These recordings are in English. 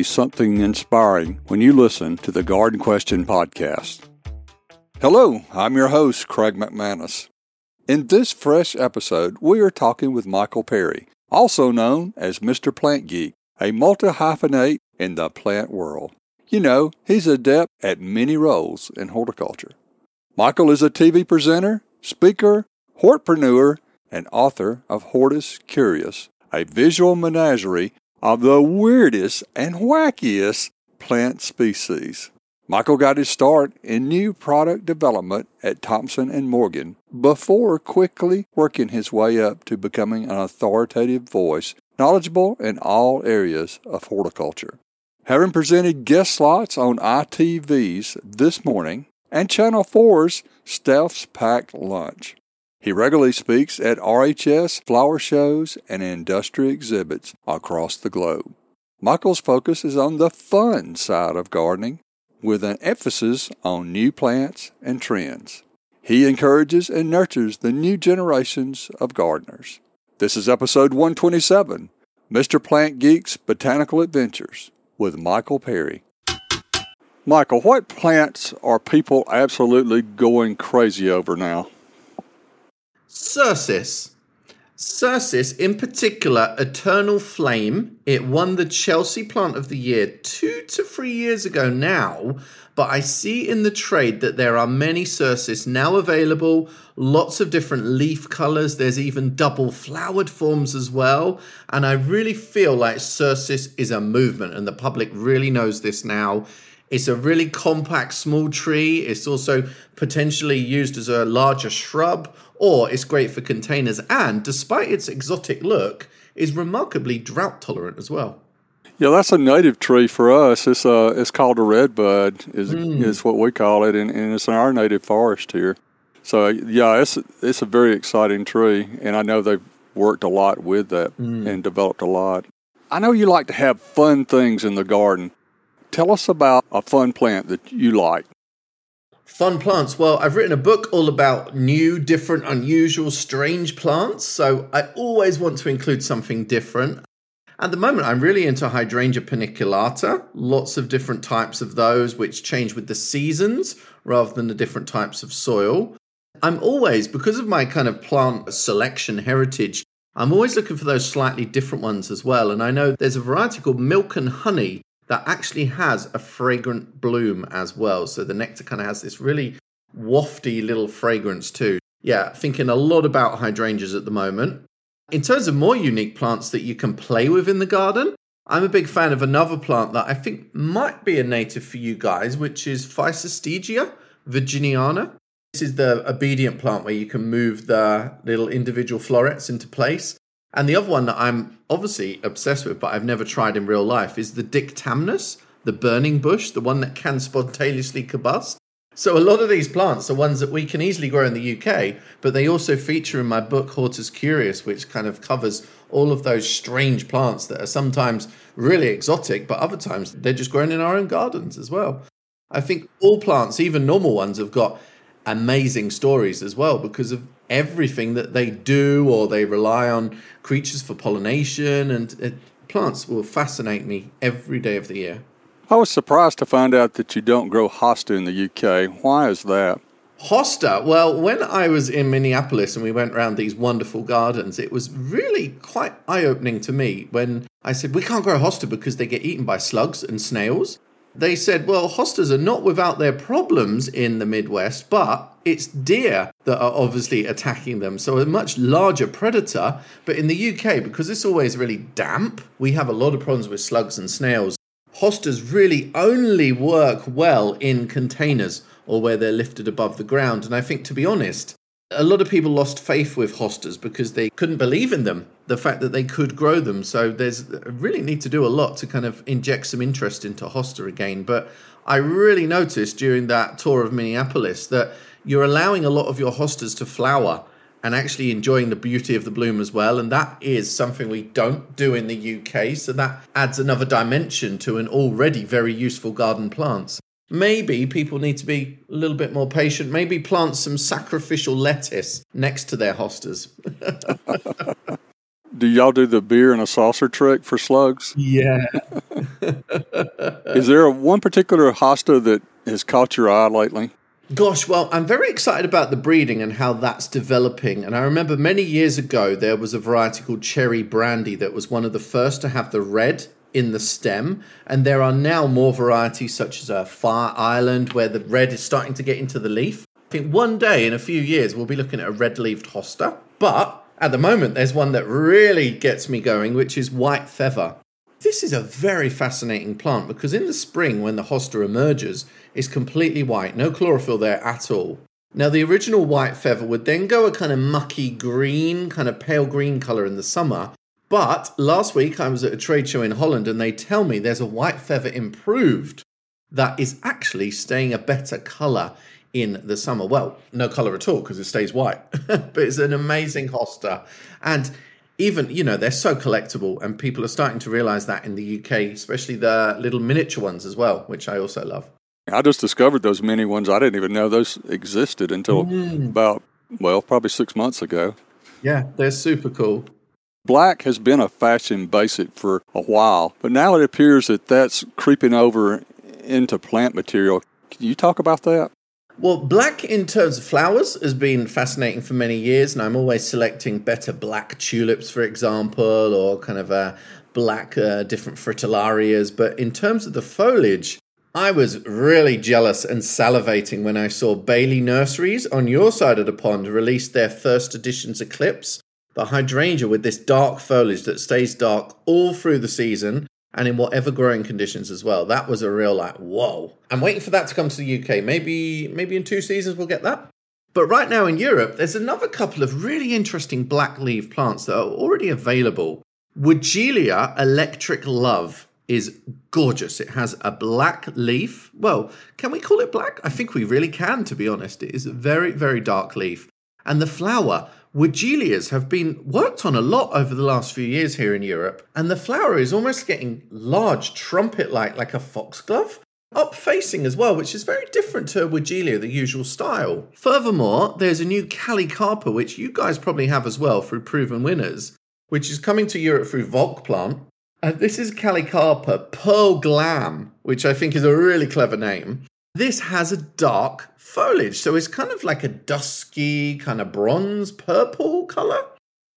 something inspiring when you listen to the Garden Question podcast. Hello, I'm your host, Craig McManus. In this fresh episode, we are talking with Michael Perry, also known as Mr. Plant Geek, a multi-hyphenate in the plant world. You know, he's adept at many roles in horticulture. Michael is a TV presenter, speaker, hortpreneur, and author of Hortus Curious, a visual menagerie of the weirdest and wackiest plant species. Michael got his start in new product development at Thompson & Morgan before quickly working his way up to becoming an authoritative voice knowledgeable in all areas of horticulture. Having presented guest slots on ITV's This Morning and Channel 4's Steph's Packed Lunch, he regularly speaks at RHS flower shows and industry exhibits across the globe. Michael's focus is on the fun side of gardening, with an emphasis on new plants and trends. He encourages and nurtures the new generations of gardeners. This is episode 127, Mr. Plant Geek's Botanical Adventures with Michael Perry. Michael, what plants are people absolutely going crazy over now? Cercis. Cercis, in particular, Eternal Flame. It won the Chelsea Plant of the Year 2 to 3 years ago now, but I see in the trade that there are many Cercis now available, lots of different leaf colours. There's even double flowered forms as well, and I really feel like Cercis is a movement, and the public really knows this now. It's a really compact, small tree. It's also potentially used as a larger shrub, or it's great for containers. And despite its exotic look, is remarkably drought tolerant as well. Yeah, that's a native tree for us. It's called a redbud is what we call it, and it's in our native forest here. So yeah, it's a very exciting tree, and I know they've worked a lot with that and developed a lot. I know you like to have fun things in the garden. Tell us about a fun plant that you like. Fun plants. Well, I've written a book all about new, different, unusual, strange plants. So I always want to include something different. At the moment, I'm really into hydrangea paniculata. Lots of different types of those which change with the seasons rather than the different types of soil. I'm always, because of my kind of plant selection heritage, I'm always looking for those slightly different ones as well. And I know there's a variety called milk and honey that actually has a fragrant bloom as well. So the nectar kind of has this really wafty little fragrance too. Yeah, thinking a lot about hydrangeas at the moment. In terms of more unique plants that you can play with in the garden, I'm a big fan of another plant that I think might be a native for you guys, which is Physostegia virginiana. This is the obedient plant where you can move the little individual florets into place. And the other one that I'm obviously obsessed with, but I've never tried in real life, is the Dictamnus, the burning bush, the one that can spontaneously combust. So a lot of these plants are ones that we can easily grow in the UK, but they also feature in my book, Hortus Curious, which kind of covers all of those strange plants that are sometimes really exotic, but other times they're just grown in our own gardens as well. I think all plants, even normal ones, have got amazing stories as well because of everything that they do, or they rely on creatures for pollination, and plants will fascinate me every day of the year. I was surprised to find out that you don't grow hosta in the UK. Why is that? Hosta? Well, when I was in Minneapolis and we went around these wonderful gardens, it was really quite eye-opening to me when I said, we can't grow hosta because they get eaten by slugs and snails. They said, well, hostas are not without their problems in the Midwest, but it's deer that are obviously attacking them. So a much larger predator. But in the UK, because it's always really damp, we have a lot of problems with slugs and snails. Hostas really only work well in containers or where they're lifted above the ground. And I think, to be honest, a lot of people lost faith with hostas because they couldn't believe in them. the fact that they could grow them. So there's really need to do a lot to kind of inject some interest into hosta again. But I really noticed during that tour of Minneapolis that you're allowing a lot of your hostas to flower and actually enjoying the beauty of the bloom as well. And that is something we don't do in the UK. So that adds another dimension to an already very useful garden plant. Maybe people need to be a little bit more patient. Maybe plant some sacrificial lettuce next to their hostas. Do y'all do the beer and a saucer trick for slugs? Yeah. Is there one particular hosta that has caught your eye lately? Gosh, well, I'm very excited about the breeding and how that's developing. And I remember many years ago, there was a variety called Cherry Brandy that was one of the first to have the red in the stem. And there are now more varieties such as Fire Island, where the red is starting to get into the leaf. I think one day in a few years, we'll be looking at a red-leaved hosta. But at the moment, there's one that really gets me going, which is white feather. This is a very fascinating plant because in the spring when the hosta emerges, it's completely white, no chlorophyll there at all. Now the original white feather would then go a kind of mucky green, kind of pale green colour in the summer. But last week I was at a trade show in Holland and they tell me there's a white feather improved that is actually staying a better colour in the summer. Well, no colour at all because it stays white, but it's an amazing hosta. And even, you know, they're so collectible and people are starting to realize that in the UK, especially the little miniature ones as well, which I also love. I just discovered those mini ones. I didn't even know those existed until about, well, probably 6 months ago. Yeah, they're super cool. Black has been a fashion basic for a while, but now it appears that that's creeping over into plant material. Can you talk about that? Well, black in terms of flowers has been fascinating for many years, and I'm always selecting better black tulips, for example, or kind of black different fritillarias. But in terms of the foliage, I was really jealous and salivating when I saw Bailey Nurseries on your side of the pond release their first edition's Eclipse, the hydrangea with this dark foliage that stays dark all through the season. And in whatever growing conditions as well. That was a real like, whoa. I'm waiting for that to come to the UK. Maybe in 2 seasons we'll get that. But right now in Europe, there's another couple of really interesting black leaf plants that are already available. Weigela Electric Love is gorgeous. It has a black leaf. Well, can we call it black? I think we really can, to be honest. It is a very, very dark leaf. And the flower, Weigelias, have been worked on a lot over the last few years here in Europe. And the flower is almost getting large, trumpet-like, like a foxglove, up-facing as well, which is very different to Weigelia, the usual style. Furthermore, there's a new Calicarpa, which you guys probably have as well through Proven Winners, which is coming to Europe through Volkplant. And this is Calicarpa Pearl Glam, which I think is a really clever name. This has a dark foliage, so it's kind of like a dusky, kind of bronze purple colour.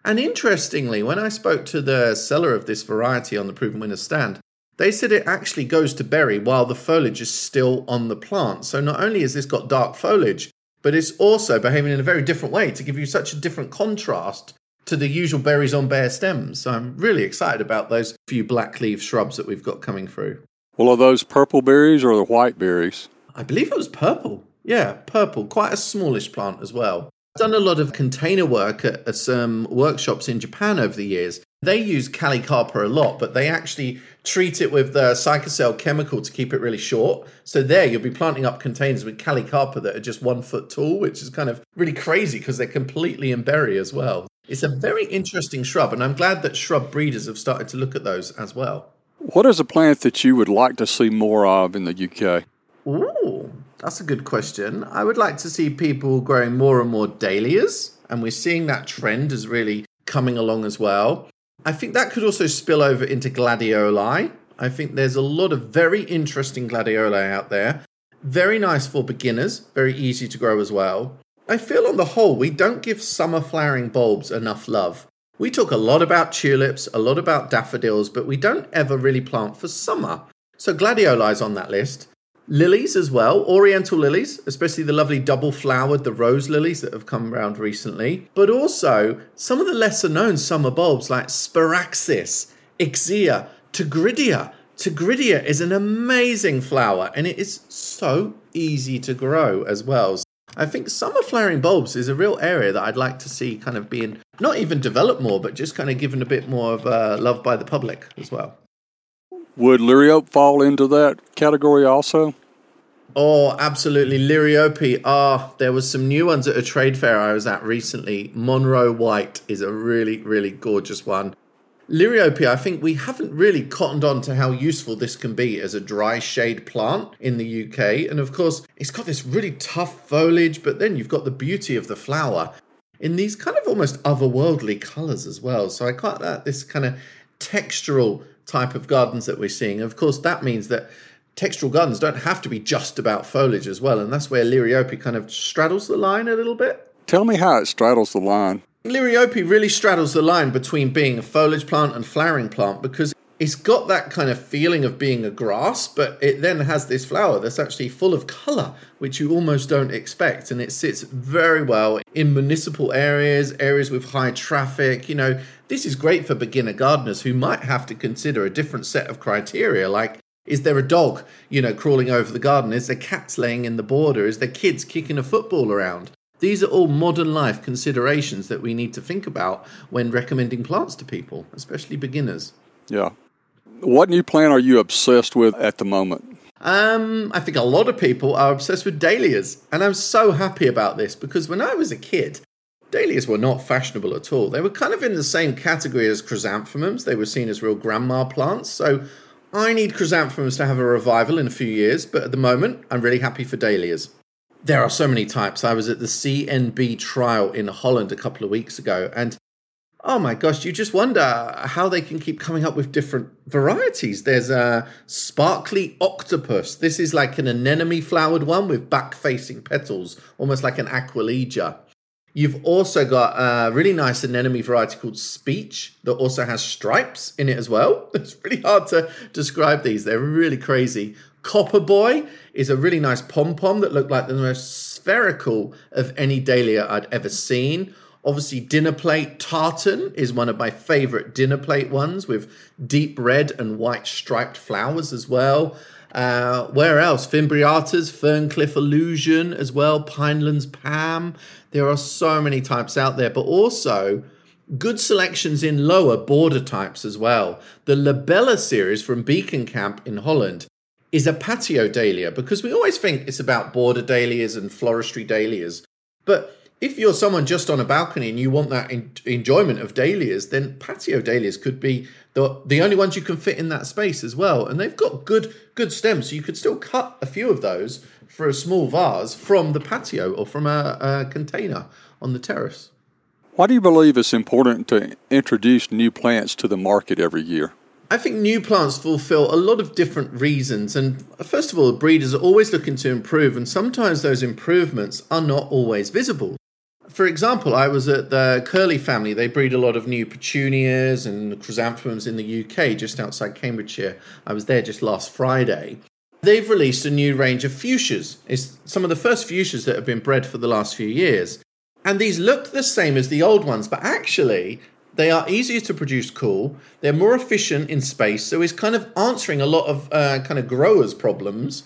And interestingly, when I spoke to the seller of this variety on the Proven Winners stand, they said it actually goes to berry while the foliage is still on the plant. So not only has this got dark foliage, but it's also behaving in a very different way to give you such a different contrast to the usual berries on bare stems. So I'm really excited about those few black leaf shrubs that we've got coming through. Well, are those purple berries or the white berries? I believe it was purple. Yeah, purple. Quite a smallish plant as well. I've done a lot of container work at some workshops in Japan over the years. They use Calicarpa a lot, but they actually treat it with the cycocel chemical to keep it really short. So there you'll be planting up containers with Calicarpa that are just 1 foot tall, which is kind of really crazy because they're completely in berry as well. It's a very interesting shrub, and I'm glad that shrub breeders have started to look at those as well. What is a plant that you would like to see more of in the UK? Ooh, that's a good question. I would like to see people growing more and more dahlias, and we're seeing that trend is really coming along as well. I think that could also spill over into gladioli. I think there's a lot of very interesting gladioli out there. Very nice for beginners, very easy to grow as well. I feel on the whole, we don't give summer flowering bulbs enough love. We talk a lot about tulips, a lot about daffodils, but we don't ever really plant for summer. So gladioli is on that list. Lilies as well, oriental lilies, especially the lovely double-flowered, the rose lilies that have come around recently. But also, some of the lesser-known summer bulbs like Spiraxis, Ixia, Tigridia. Tigridia is an amazing flower, and it is so easy to grow as well. I think summer flowering bulbs is a real area that I'd like to see kind of being not even developed more, but just kind of given a bit more of love by the public as well. Would Liriope fall into that category also? Oh, absolutely. Liriope. There was some new ones at a trade fair I was at recently. Monroe White is a really, really gorgeous one. Liriope, I think we haven't really cottoned on to how useful this can be as a dry shade plant in the UK. And of course, it's got this really tough foliage, but then you've got the beauty of the flower in these kind of almost otherworldly colours as well. So I quite like this kind of textural type of gardens that we're seeing. Of course, that means that textural gardens don't have to be just about foliage as well. And that's where Liriope kind of straddles the line a little bit. Tell me how it straddles the line. Liriope really straddles the line between being a foliage plant and flowering plant because it's got that kind of feeling of being a grass, but it then has this flower that's actually full of colour, which you almost don't expect. And it sits very well in municipal areas, areas with high traffic. You know, this is great for beginner gardeners who might have to consider a different set of criteria, like is there a dog, you know, crawling over the garden? Is there cats laying in the border? Is there kids kicking a football around? These are all modern life considerations that we need to think about when recommending plants to people, especially beginners. Yeah. What new plant are you obsessed with at the moment? I think a lot of people are obsessed with dahlias. And I'm so happy about this because when I was a kid, dahlias were not fashionable at all. They were kind of in the same category as chrysanthemums. They were seen as real grandma plants. So I need chrysanthemums to have a revival in a few years. But at the moment, I'm really happy for dahlias. There are so many types. I was at the CNB trial in Holland a couple of weeks ago, and oh my gosh, you just wonder how they can keep coming up with different varieties. There's a sparkly octopus. This is like an anemone flowered one with back-facing petals, almost like an aquilegia. You've also got a really nice anemone variety called Speech that also has stripes in it as well. It's really hard to describe these. They're really crazy. Copper Boy is a really nice pom-pom that looked like the most spherical of any dahlia I'd ever seen. Obviously, Dinner Plate Tartan is one of my favourite dinner plate ones with deep red and white striped flowers as well. Where else? Fimbriatas, Ferncliff Illusion as well, Pinelands Pam. There are so many types out there, but also good selections in lower border types as well. The Labella series from Beacon Camp in Holland is a patio dahlia, because we always think it's about border dahlias and floristry dahlias. But if you're someone just on a balcony and you want that enjoyment of dahlias, then patio dahlias could be the only ones you can fit in that space as well. And they've got good stems, so you could still cut a few of those for a small vase from the patio or from a container on the terrace. Why do you believe it's important to introduce new plants to the market every year? I think new plants fulfill a lot of different reasons, and first of all, breeders are always looking to improve, and sometimes those improvements are not always visible. For example, I was at the Curley family. They breed a lot of new petunias and chrysanthemums in the UK, just outside Cambridgeshire. I was there just last Friday. They've released a new range of fuchsias. It's some of the first fuchsias that have been bred for the last few years, and these looked the same as the old ones, but actually they are easier to produce cool, they're more efficient in space, so it's kind of answering a lot of kind of growers' problems,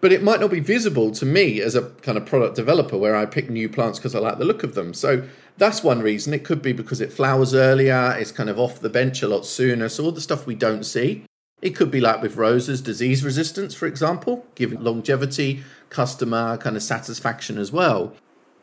but it might not be visible to me as a kind of product developer where I pick new plants because I like the look of them. So that's one reason. It could be because it flowers earlier, it's kind of off the bench a lot sooner, so all the stuff we don't see. It could be like with roses, disease resistance, for example, giving longevity, customer kind of satisfaction as well.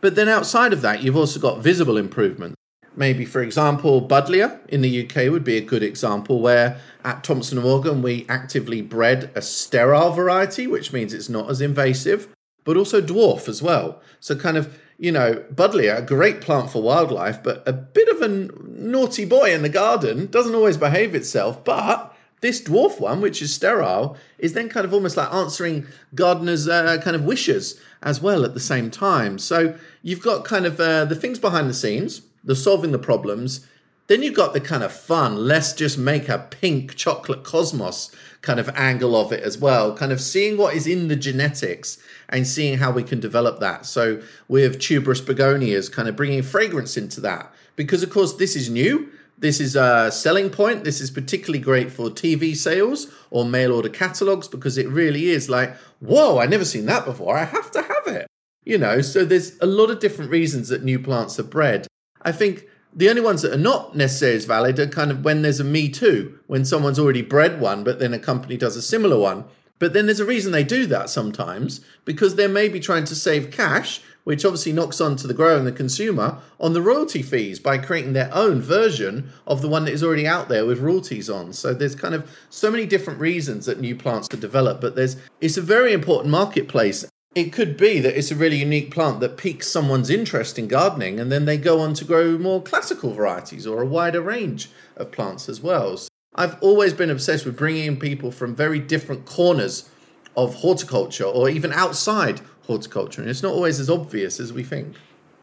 But then outside of that, you've also got visible improvements. Maybe, for example, Buddleia in the UK would be a good example where at Thompson & Morgan we actively bred a sterile variety, which means it's not as invasive, but also dwarf as well. So kind of, you know, Buddleia, a great plant for wildlife, but a bit of a naughty boy in the garden, doesn't always behave itself. But this dwarf one, which is sterile, is then kind of almost like answering gardeners' kind of wishes as well at the same time. So you've got kind of the things behind the scenes, the solving the problems. Then you've got the kind of fun, let's just make a pink chocolate cosmos kind of angle of it as well, kind of seeing what is in the genetics and seeing how we can develop that. So with tuberous begonias, kind of bringing fragrance into that, because of course this is new, this is a selling point, this is particularly great for TV sales or mail order catalogs, because it really is like, whoa, I've never seen that before, I have to have it. You know, so there's a lot of different reasons that new plants are bred. I think the only ones that are not necessarily as valid are kind of when there's a me too, when someone's already bred one, but then a company does a similar one. But then there's a reason they do that sometimes, because they may be trying to save cash, which obviously knocks onto the grower and the consumer, on the royalty fees by creating their own version of the one that is already out there with royalties on. So there's kind of so many different reasons that new plants could develop, but it's a very important marketplace. It could be that it's a really unique plant that piques someone's interest in gardening, and then they go on to grow more classical varieties or a wider range of plants as well. So I've always been obsessed with bringing in people from very different corners of horticulture or even outside horticulture, and it's not always as obvious as we think.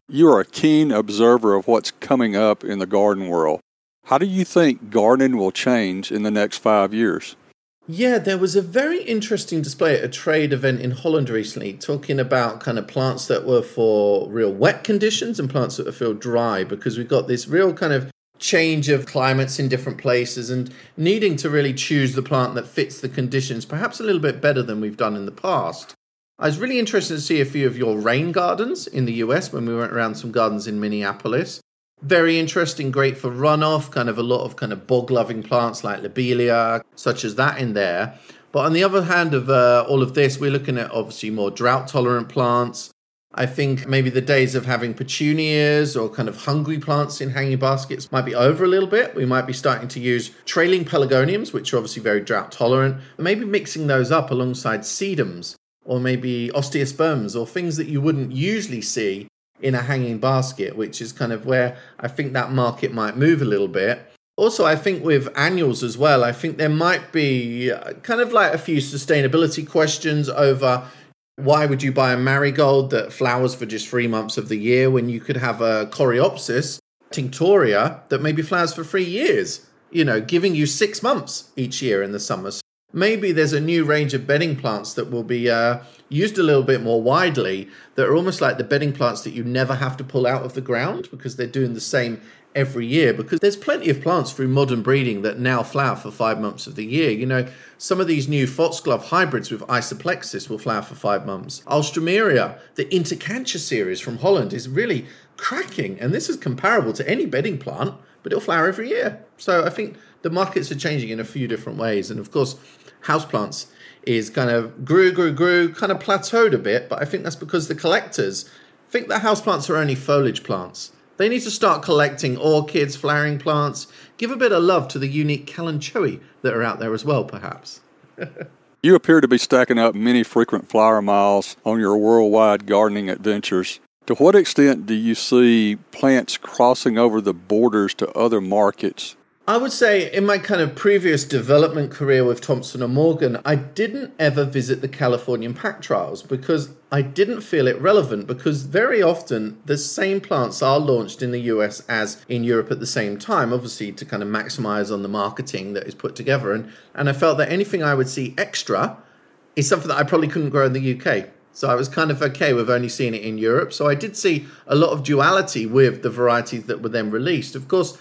You are a keen observer of what's coming up in the garden world. How do you think gardening will change in the next 5 years? Yeah, there was a very interesting display at a trade event in Holland recently talking about kind of plants that were for real wet conditions and plants that feel dry, because we've got this real kind of change of climates in different places and needing to really choose the plant that fits the conditions perhaps a little bit better than we've done in the past. I was really interested to see a few of your rain gardens in the US when we went around some gardens in Minneapolis. Very interesting, great for runoff, kind of a lot of kind of bog-loving plants like Lobelia, such as that in there. But on the other hand of all of this, we're looking at obviously more drought-tolerant plants. I think maybe the days of having petunias or kind of hungry plants in hanging baskets might be over a little bit. We might be starting to use trailing pelargoniums, which are obviously very drought-tolerant, maybe mixing those up alongside sedums or maybe osteosperms or things that you wouldn't usually see in a hanging basket, which is kind of where I think that market might move a little bit. Also, I think with annuals as well, I think there might be kind of like a few sustainability questions over why would you buy a marigold that flowers for just 3 months of the year when you could have a Coreopsis tinctoria that maybe flowers for 3 years, you know, giving you 6 months each year in the summer. So maybe there's a new range of bedding plants that will be used a little bit more widely that are almost like the bedding plants that you never have to pull out of the ground because they're doing the same every year, because there's plenty of plants through modern breeding that now flower for 5 months of the year. You know, some of these new foxglove hybrids with isoplexis will flower for 5 months. Alstroemeria, the Intercantia series from Holland, is really cracking, and this is comparable to any bedding plant, but it'll flower every year. So I think the markets are changing in a few different ways. And of course, houseplants is kind of grew, kind of plateaued a bit. But I think that's because the collectors think that houseplants are only foliage plants. They need to start collecting orchids, flowering plants, give a bit of love to the unique calanchoe that are out there as well, perhaps. You appear to be stacking up many frequent flyer miles on your worldwide gardening adventures. To what extent do you see plants crossing over the borders to other markets? I would say in my kind of previous development career with Thompson & Morgan, I didn't ever visit the Californian pack trials because I didn't feel it relevant, because very often the same plants are launched in the US as in Europe at the same time, obviously to kind of maximize on the marketing that is put together. And I felt that anything I would see extra is something that I probably couldn't grow in the UK. So I was kind of okay with only seeing it in Europe. So I did see a lot of duality with the varieties that were then released. Of course,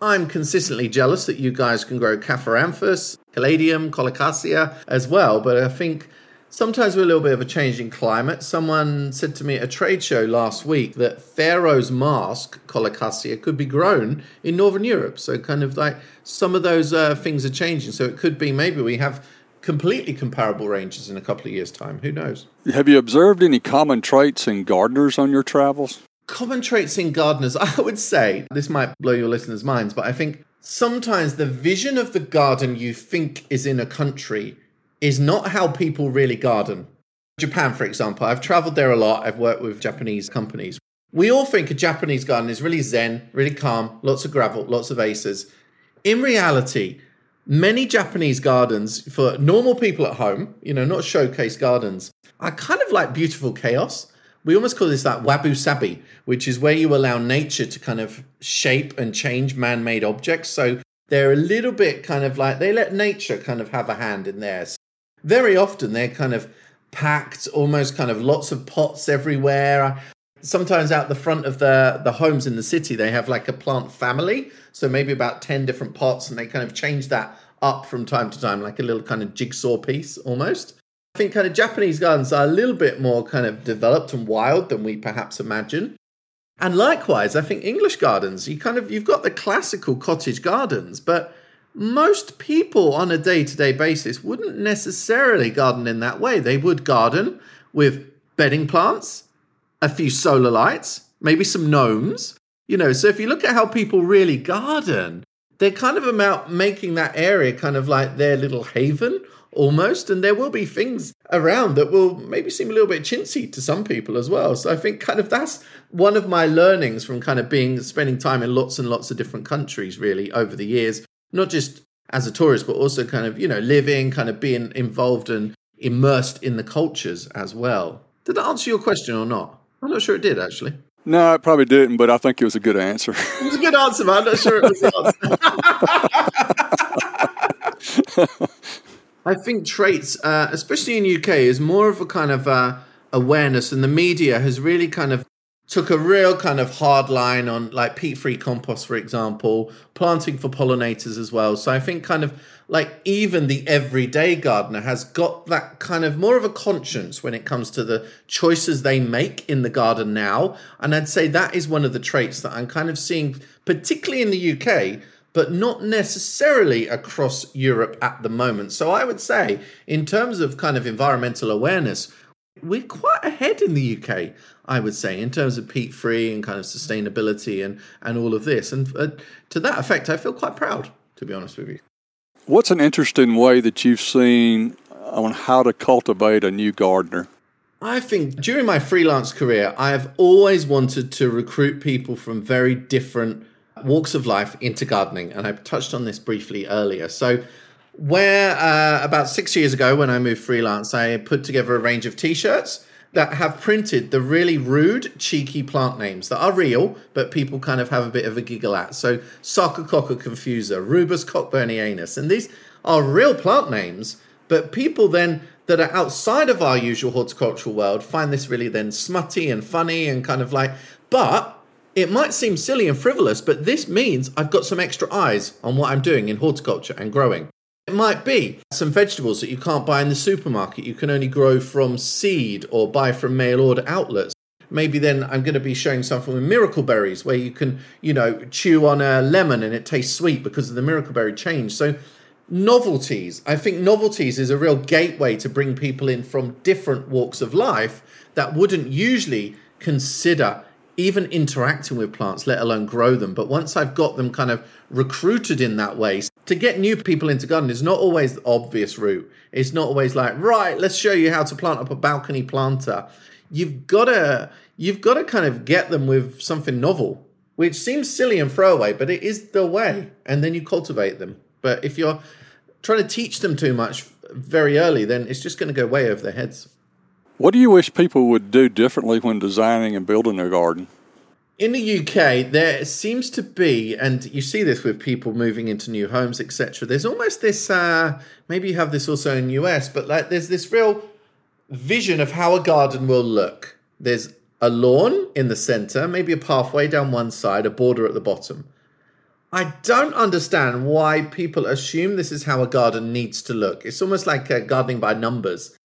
I'm consistently jealous that you guys can grow Capharanthus, Caladium, Colocasia as well, but I think sometimes we're a little bit of a change in climate. Someone said to me at a trade show last week that Pharaoh's Mask Colocasia could be grown in Northern Europe. So kind of like some of those things are changing. So it could be maybe we have completely comparable ranges in a couple of years' time. Who knows? Have you observed any common traits in gardeners on your travels? Common traits in gardeners, I would say, this might blow your listeners' minds, but I think sometimes the vision of the garden you think is in a country is not how people really garden. Japan, for example, I've traveled there a lot. I've worked with Japanese companies. We all think a Japanese garden is really zen, really calm, lots of gravel, lots of aces. In reality, many Japanese gardens for normal people at home, you know, not showcase gardens, are kind of like beautiful chaos. We almost call this like wabi-sabi, which is where you allow nature to kind of shape and change man-made objects. So they're a little bit kind of like they let nature kind of have a hand in theirs. Very often they're kind of packed, almost kind of lots of pots everywhere. Sometimes out the front of the homes in the city, they have like a plant family. So maybe about 10 different pots, and they kind of change that up from time to time, like a little kind of jigsaw piece almost. I think kind of Japanese gardens are a little bit more kind of developed and wild than we perhaps imagine. And likewise, I think English gardens, you've got the classical cottage gardens, but most people on a day-to-day basis wouldn't necessarily garden in that way. They would garden with bedding plants, a few solar lights, maybe some gnomes. So if you look at how people really garden, they're kind of about making that area kind of like their little haven almost. And there will be things around that will maybe seem a little bit chintzy to some people as well. So I think kind of that's one of my learnings from kind of spending time in lots and lots of different countries really over the years, not just as a tourist, but also kind of, living, kind of being involved and immersed in the cultures as well. Did that answer your question or not? I'm not sure it did actually. No, it probably didn't, but I think it was a good answer. It was a good answer, man. I'm not sure it was an answer. I think traits, especially in UK, is more of a kind of awareness, and the media has really kind of took a real kind of hard line on like peat-free compost, for example, planting for pollinators as well. So I think kind of like even the everyday gardener has got that kind of more of a conscience when it comes to the choices they make in the garden now. And I'd say that is one of the traits that I'm kind of seeing, particularly in the UK, but not necessarily across Europe at the moment. So I would say in terms of kind of environmental awareness, we're quite ahead in the UK, I would say, in terms of peat-free and kind of sustainability and all of this. And to that effect, I feel quite proud, to be honest with you. What's an interesting way that you've seen on how to cultivate a new gardener? I think during my freelance career, I have always wanted to recruit people from very different walks of life into gardening. And I touched on this briefly earlier. So where about 6 years ago when I moved freelance, I put together a range of T-shirts that have printed the really rude, cheeky plant names that are real, but people kind of have a bit of a giggle at. So Sarcococca confusa, Rubus cockburnianus, and these are real plant names, but people then that are outside of our usual horticultural world find this really then smutty and funny and kind of like, but it might seem silly and frivolous, but this means I've got some extra eyes on what I'm doing in horticulture and growing. It might be some vegetables that you can't buy in the supermarket. You can only grow from seed or buy from mail order outlets. Maybe then I'm going to be showing something with miracle berries where you can, chew on a lemon and it tastes sweet because of the miracle berry change. So novelties. I think novelties is a real gateway to bring people in from different walks of life that wouldn't usually consider even interacting with plants, let alone grow them. But once I've got them kind of recruited in that way, to get new people into gardening is not always the obvious route. It's not always like, right, let's show you how to plant up a balcony planter. You've got to kind of get them with something novel, which seems silly and throwaway, but it is the way. And then you cultivate them. But if you're trying to teach them too much very early, then it's just going to go way over their heads. What do you wish people would do differently when designing and building their garden? In the UK, there seems to be, and you see this with people moving into new homes, etc. There's almost this, maybe you have this also in the US, but like there's this real vision of how a garden will look. There's a lawn in the center, maybe a pathway down one side, a border at the bottom. I don't understand why people assume this is how a garden needs to look. It's almost like gardening by numbers.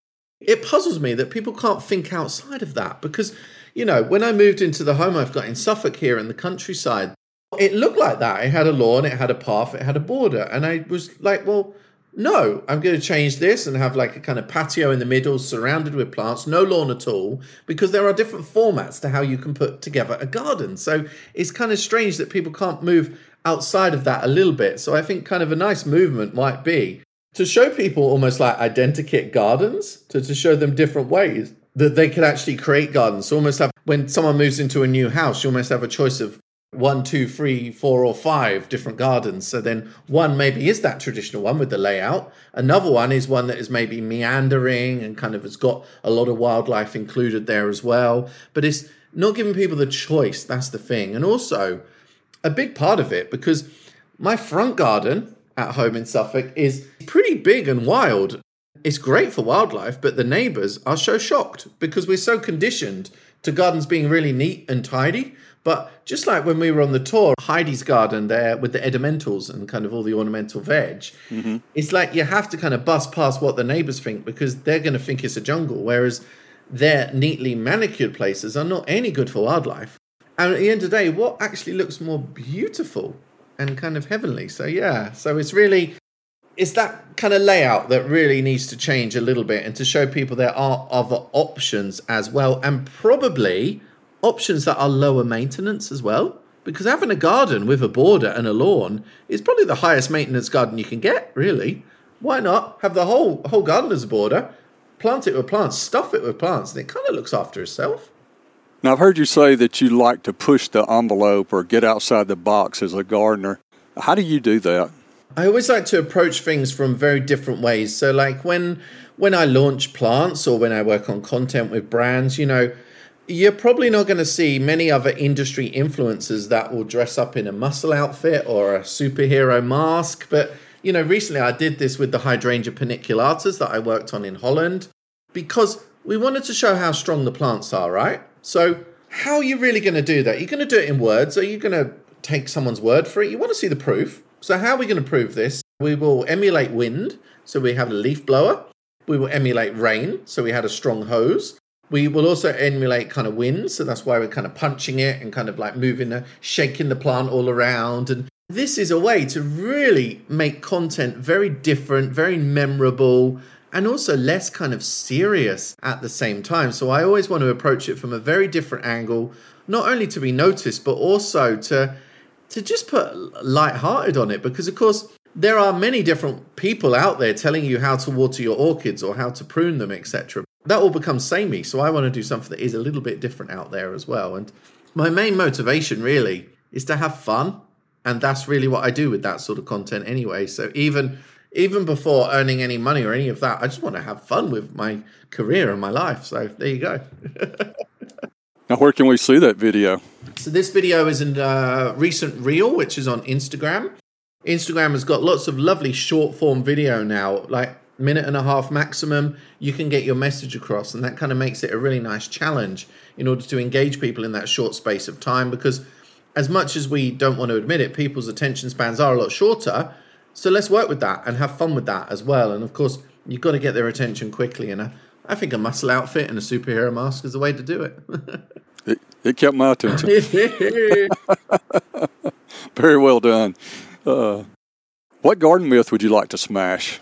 It puzzles me that people can't think outside of that because, when I moved into the home I've got in Suffolk here in the countryside, it looked like that. It had a lawn, it had a path, it had a border. And I was like, well, no, I'm going to change this and have like a kind of patio in the middle surrounded with plants, no lawn at all, because there are different formats to how you can put together a garden. So it's kind of strange that people can't move outside of that a little bit. So I think kind of a nice movement might be to show people almost like identikit gardens, to show them different ways that they could actually create gardens. So almost have, when someone moves into a new house, you almost have a choice of 1, 2, 3, 4, or 5 different gardens. So then one maybe is that traditional one with the layout. Another one is one that is maybe meandering and kind of has got a lot of wildlife included there as well. But it's not giving people the choice. That's the thing. And also a big part of it, because my front garden at home in Suffolk is pretty big and wild. It's great for wildlife, but the neighbours are so shocked because we're so conditioned to gardens being really neat and tidy. But just like when we were on the tour, Heidi's garden there with the edimentals and kind of all the ornamental veg, mm-hmm. It's like you have to kind of bust past what the neighbors think because they're going to think it's a jungle, whereas their neatly manicured places are not any good for wildlife. And at the end of the day, what actually looks more beautiful and kind of heavenly? So, yeah, so it's really, it's that kind of layout that really needs to change a little bit and to show people there are other options as well, and probably options that are lower maintenance as well, because having a garden with a border and a lawn is probably the highest maintenance garden you can get, really. Why not have the whole garden as a border, plant it with plants, stuff it with plants, and it kind of looks after itself. Now, I've heard you say that you like to push the envelope or get outside the box as a gardener. How do you do that? I always like to approach things from very different ways. So, like, when I launch plants or when I work on content with brands, you know, you're probably not going to see many other industry influencers that will dress up in a muscle outfit or a superhero mask. But, you know, recently I did this with the hydrangea paniculatas that I worked on in Holland because we wanted to show how strong the plants are, right? So how are you really going to do that? You're going to do it in words. Are you going to take someone's word for it? You want to see the proof. So how are we going to prove this? We will emulate wind. So we have a leaf blower. We will emulate rain. So we had a strong hose. We will also emulate kind of wind, so that's why we're kind of punching it and kind of like moving, shaking the plant all around. And this is a way to really make content very different, very memorable, and also less kind of serious at the same time. So I always want to approach it from a very different angle, not only to be noticed, but also to just put lighthearted on it. Because, of course, there are many different people out there telling you how to water your orchids or how to prune them, etc. That all becomes samey, so I want to do something that is a little bit different out there as well. And my main motivation really is to have fun, and that's really what I do with that sort of content anyway. So even before earning any money or any of that, I just want to have fun with my career and my life. So there you go. Now, where can we see that video? So this video is in a recent reel, which is on Instagram. Instagram has got lots of lovely short-form video now, like minute and a half maximum. You can get your message across, and that kind of makes it a really nice challenge in order to engage people in that short space of time, because as much as we don't want to admit it, people's attention spans are a lot shorter. So let's work with that and have fun with that as well. And of course, you've got to get their attention quickly, and I think a muscle outfit and a superhero mask is the way to do it. It kept my attention. Very well done. What garden myth would you like to smash?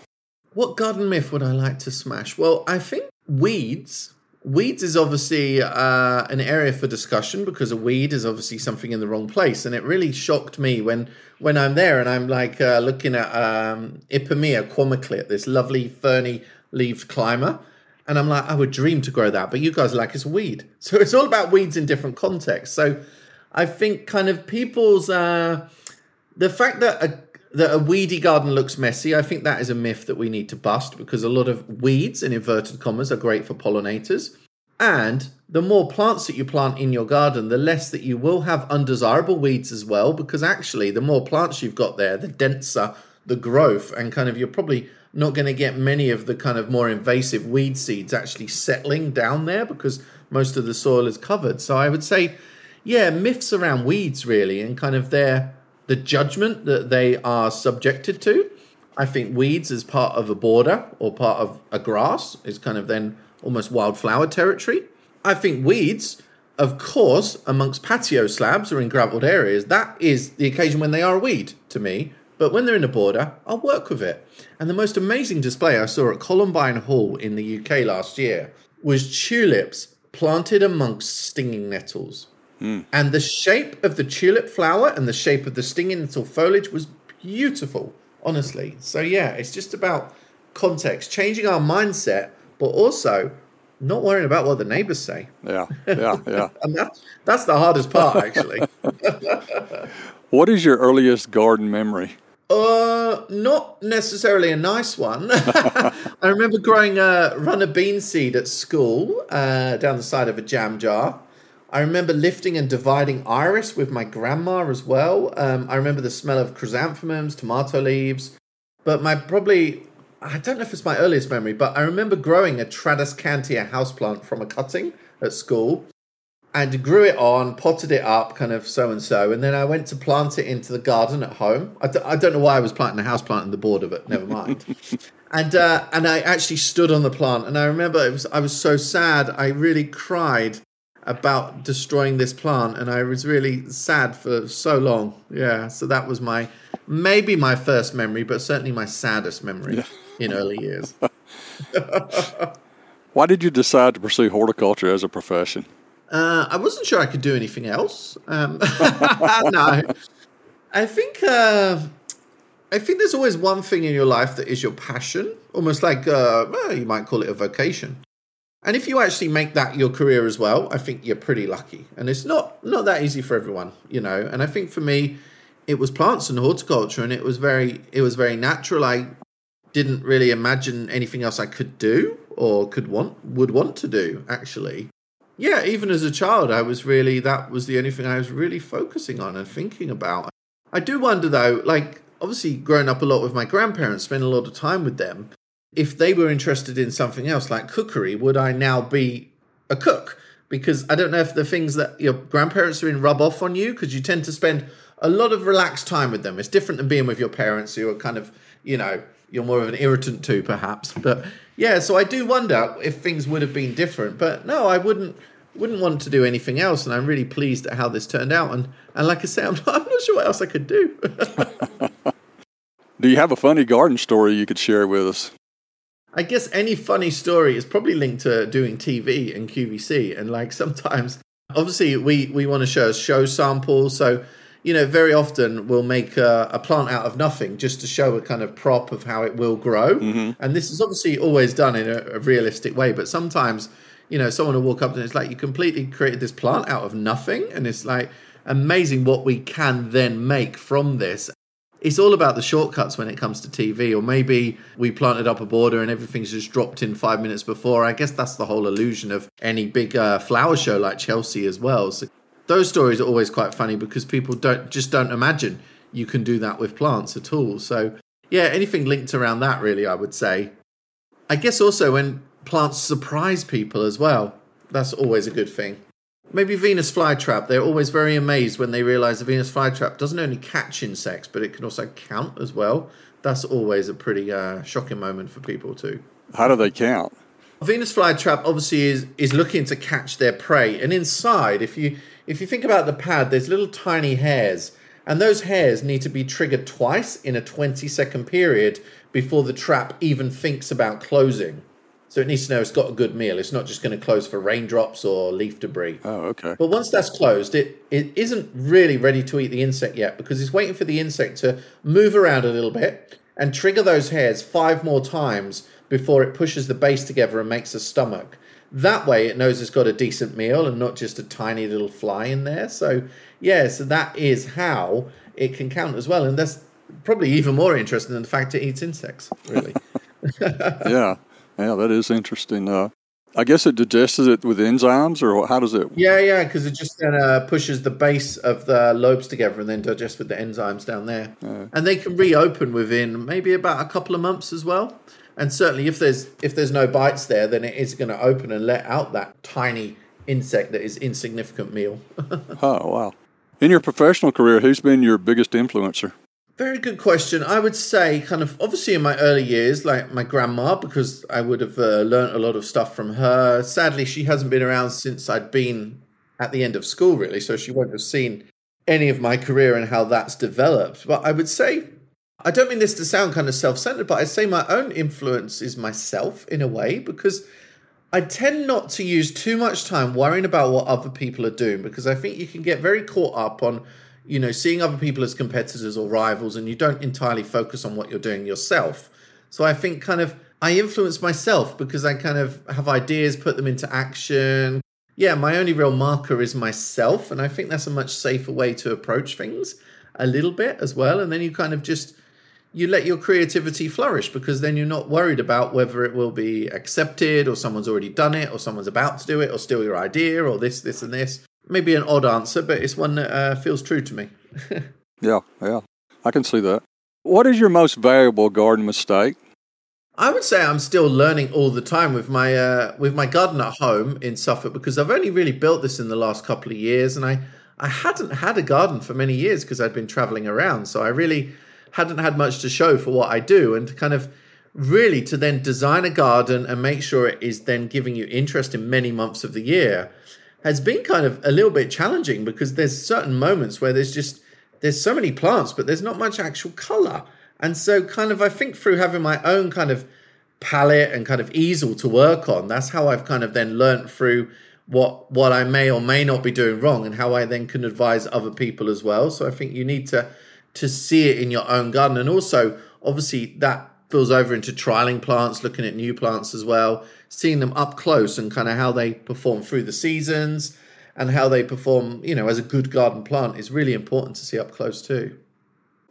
What garden myth would I like to smash? Well, I think weeds. Weeds is obviously an area for discussion, because a weed is obviously something in the wrong place. And it really shocked me when I'm there and I'm like looking at Ipomoea quamaclea, this lovely ferny leaved climber. And I'm like, I would dream to grow that. But you guys are like, it's a weed. So it's all about weeds in different contexts. So I think kind of people's, the fact that a weedy garden looks messy, I think that is a myth that we need to bust, because a lot of weeds, in inverted commas, are great for pollinators. And the more plants that you plant in your garden, the less that you will have undesirable weeds as well, because actually the more plants you've got there, the denser the growth, and kind of you're probably not going to get many of the kind of more invasive weed seeds actually settling down there, because most of the soil is covered. So I would say, yeah, myths around weeds really, and kind of their the judgment that they are subjected to. I think weeds as part of a border or part of a grass is kind of then almost wildflower territory. I think weeds, of course, amongst patio slabs or in gravelled areas, that is the occasion when they are a weed to me. But when they're in a border, I'll work with it. And the most amazing display I saw at Columbine Hall in the UK last year was tulips planted amongst stinging nettles. And the shape of the tulip flower and the shape of the stinging nettle foliage was beautiful, honestly. So, yeah, it's just about context, changing our mindset, but also not worrying about what the neighbors say. Yeah. And that's the hardest part, actually. What is your earliest garden memory? Not necessarily a nice one. I remember growing a runner bean seed at school down the side of a jam jar. I remember lifting and dividing iris with my grandma as well. I remember the smell of chrysanthemums, tomato leaves. But I don't know if it's my earliest memory, but I remember growing a Tradescantia houseplant from a cutting at school. and grew it on, potted it up, kind of so. And then I went to plant it into the garden at home. I don't know why I was planting a houseplant in the border, but never mind. And I actually stood on the plant. And I remember I was so sad. I really cried about destroying this plant. And I was really sad for so long. Yeah, so that was maybe my first memory, but certainly my saddest memory in early years. Why did you decide to pursue horticulture as a profession? I wasn't sure I could do anything else. No, I think there's always one thing in your life that is your passion, almost like you might call it a vocation. And if you actually make that your career as well, I think you're pretty lucky. And it's not that easy for everyone, you know. And I think for me, it was plants and horticulture, and it was very natural. I didn't really imagine anything else I could do or would want to do, actually. Yeah, even as a child, that was the only thing I was really focusing on and thinking about. I do wonder, though, like, obviously growing up a lot with my grandparents, spent a lot of time with them. If they were interested in something else, like cookery, would I now be a cook? Because I don't know if the things that your grandparents are in rub off on you, because you tend to spend a lot of relaxed time with them. It's different than being with your parents, who are kind of, you know, you're more of an irritant to, perhaps. But yeah, so I do wonder if things would have been different. But no, I wouldn't want to do anything else. And I'm really pleased at how this turned out. And like I say, I'm not sure what else I could do. Do you have a funny garden story you could share with us? I guess any funny story is probably linked to doing TV and QVC. And like sometimes, obviously, we want to show samples. So, you know, very often we'll make a plant out of nothing just to show a kind of prop of how it will grow. Mm-hmm. And this is obviously always done in a realistic way. But sometimes, you know, someone will walk up and it's like, you completely created this plant out of nothing. And it's like amazing what we can then make from this. It's all about the shortcuts when it comes to TV. Or maybe we planted up a border and everything's just dropped in 5 minutes before. I guess that's the whole illusion of any big flower show like Chelsea as well. So those stories are always quite funny because people don't imagine you can do that with plants at all. So yeah, anything linked around that really, I would say. I guess also when plants surprise people as well, that's always a good thing. Maybe Venus flytrap. They're always very amazed when they realize the Venus flytrap doesn't only catch insects, but it can also count as well. That's always a pretty shocking moment for people too. How do they count? Venus flytrap obviously is looking to catch their prey. And inside, if you think about the pad, there's little tiny hairs. And those hairs need to be triggered twice in a 20-second period before the trap even thinks about closing. So it needs to know it's got a good meal. It's not just going to close for raindrops or leaf debris. Oh, okay. But once that's closed, it isn't really ready to eat the insect yet because it's waiting for the insect to move around a little bit and trigger those hairs 5 more times before it pushes the base together and makes a stomach. That way it knows it's got a decent meal and not just a tiny little fly in there. So, yeah, so that is how it can count as well. And that's probably even more interesting than the fact it eats insects, really. Yeah, that is interesting. I guess it digests it with enzymes, or how does it? Yeah, because it just kind of pushes the base of the lobes together and then digests with the enzymes down there. And they can reopen within maybe about a couple of months as well. And certainly if there's no bites there, then it is going to open and let out that tiny insect that is insignificant meal. Oh, wow. In your professional career, who's been your biggest influencer? Very good question. I would say kind of obviously in my early years, like my grandma, because I would have learned a lot of stuff from her. Sadly, she hasn't been around since I'd been at the end of school, really. So she won't have seen any of my career and how that's developed. But I would say, I don't mean this to sound kind of self-centered, but I say my own influence is myself in a way, because I tend not to use too much time worrying about what other people are doing, because I think you can get very caught up on, you know, seeing other people as competitors or rivals, and you don't entirely focus on what you're doing yourself. So I think kind of I influence myself because I kind of have ideas, put them into action. Yeah, my only real marker is myself. And I think that's a much safer way to approach things a little bit as well. And then you kind of just, you let your creativity flourish because then you're not worried about whether it will be accepted or someone's already done it or someone's about to do it or steal your idea or this and this. Maybe an odd answer, but it's one that feels true to me. Yeah, I can see that. What is your most valuable garden mistake? I would say I'm still learning all the time with my garden at home in Suffolk, because I've only really built this in the last couple of years, and I hadn't had a garden for many years because I'd been traveling around, so I really hadn't had much to show for what I do, and to kind of really to then design a garden and make sure it is then giving you interest in many months of the year has been kind of a little bit challenging, because there's certain moments where there's so many plants, but there's not much actual color. And so kind of I think through having my own kind of palette and kind of easel to work on, that's how I've kind of then learnt through what I may or may not be doing wrong and how I then can advise other people as well. So I think you need to see it in your own garden. And also, obviously, that spills over into trialing plants, looking at new plants as well, seeing them up close and kind of how they perform through the seasons and how they perform, you know, as a good garden plant is really important to see up close too.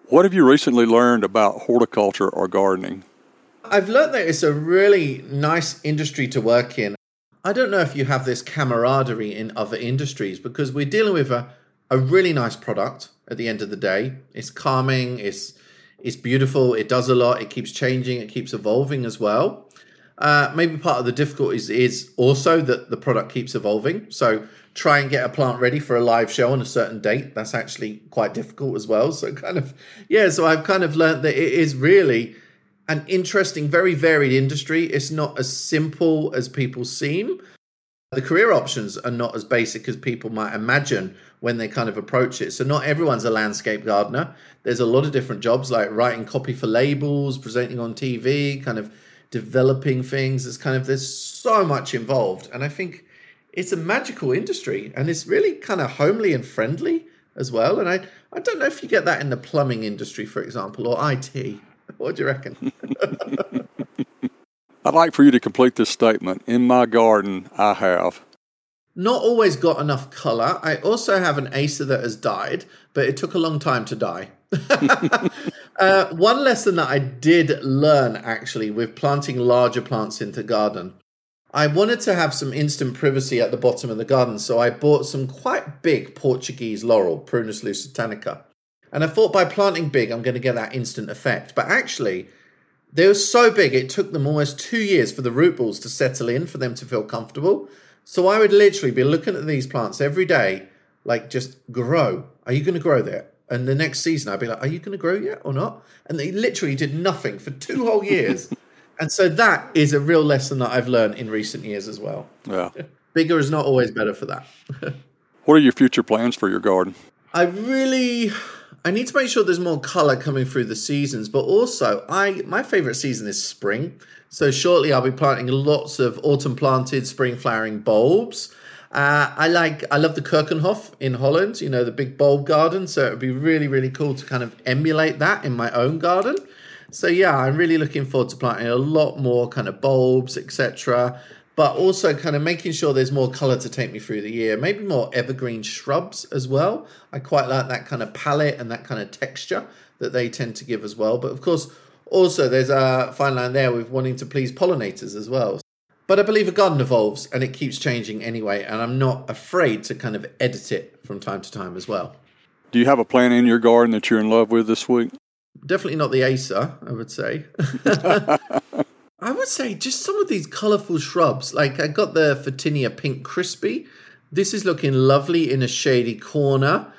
What have you recently learned about horticulture or gardening? I've learned that it's a really nice industry to work in. I don't know if you have this camaraderie in other industries, because we're dealing with a really nice product at the end of the day. It's calming, it's beautiful, it does a lot, it keeps changing, it keeps evolving as well. Maybe part of the difficulties is also that the product keeps evolving. So try and get a plant ready for a live show on a certain date. That's actually quite difficult as well. So kind of, yeah, so I've kind of learned that it is really an interesting, very varied industry. It's not as simple as people seem. The career options are not as basic as people might imagine when they kind of approach it. So not everyone's a landscape gardener. There's a lot of different jobs like writing copy for labels, presenting on TV, kind of developing things. It's kind of, there's so much involved. And I think it's a magical industry, and it's really kind of homely and friendly as well. And I don't know if you get that in the plumbing industry, for example, or IT. What do you reckon? I'd like for you to complete this statement. In my garden, I have not always got enough color. I also have an Acer that has died, but it took a long time to die. One lesson that I did learn, actually, with planting larger plants into garden, I wanted to have some instant privacy at the bottom of the garden, so I bought some quite big Portuguese laurel, Prunus lusitanica. And I thought by planting big, I'm going to get that instant effect. But actually, they were so big, it took them almost 2 years for the root balls to settle in, for them to feel comfortable. So I would literally be looking at these plants every day, like, just grow. Are you going to grow there? And the next season, I'd be like, are you going to grow yet or not? And they literally did nothing for 2 whole years. And so that is a real lesson that I've learned in recent years as well. Yeah. Bigger is not always better for that. What are your future plans for your garden? I need to make sure there's more color coming through the seasons, but also my favorite season is spring. So shortly I'll be planting lots of autumn planted, spring flowering bulbs. I love the Kirkenhof in Holland, you know, the big bulb garden. So it would be really, really cool to kind of emulate that in my own garden. So yeah, I'm really looking forward to planting a lot more kind of bulbs, etc., but also kind of making sure there's more color to take me through the year, maybe more evergreen shrubs as well. I quite like that kind of palette and that kind of texture that they tend to give as well. But of course, also there's a fine line there with wanting to please pollinators as well. But I believe a garden evolves and it keeps changing anyway, and I'm not afraid to kind of edit it from time to time as well. Do you have a plant in your garden that you're in love with this week? Definitely not the Acer, I would say. I would say just some of these colourful shrubs. Like I got the Fetinia Pink Crispy. This is looking lovely in a shady corner.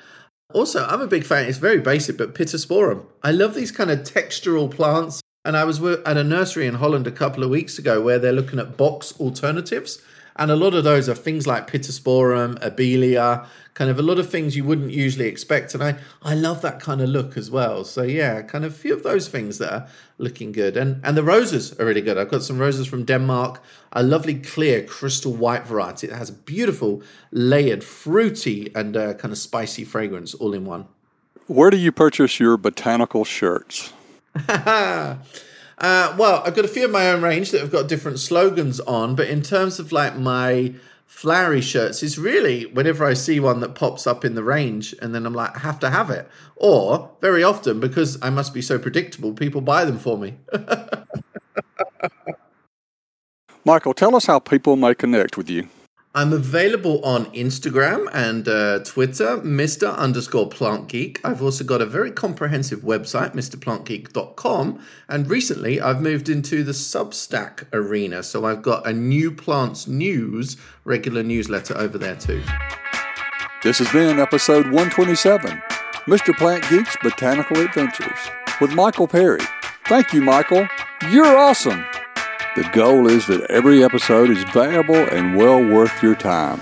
Also, I'm a big fan, it's very basic, but Pittosporum. I love these kind of textural plants. And I was at a nursery in Holland a couple of weeks ago where they're looking at box alternatives. And a lot of those are things like Pittosporum, Abelia, kind of a lot of things you wouldn't usually expect. And I love that kind of look as well. So yeah, kind of a few of those things that are looking good. And the roses are really good. I've got some roses from Denmark, a lovely clear crystal white variety. It has a beautiful layered fruity and kind of spicy fragrance all in one. Where do you purchase your botanical shirts? Well, I've got a few of my own range that have got different slogans on, but in terms of like my flowery shirts, it's really whenever I see one that pops up in the range and then I'm like, I have to have it. Or very often, because I must be so predictable, people buy them for me. Michael, tell us how people may connect with you. I'm available on Instagram and Twitter, Mr_Plant Geek. I've also got a very comprehensive website, mrplantgeek.com. And recently, I've moved into the Substack arena. So I've got a New Plants News regular newsletter over there too. This has been episode 127, Mr. Plant Geek's Botanical Adventures with Michael Perry. Thank you, Michael. You're awesome. The goal is that every episode is valuable and well worth your time.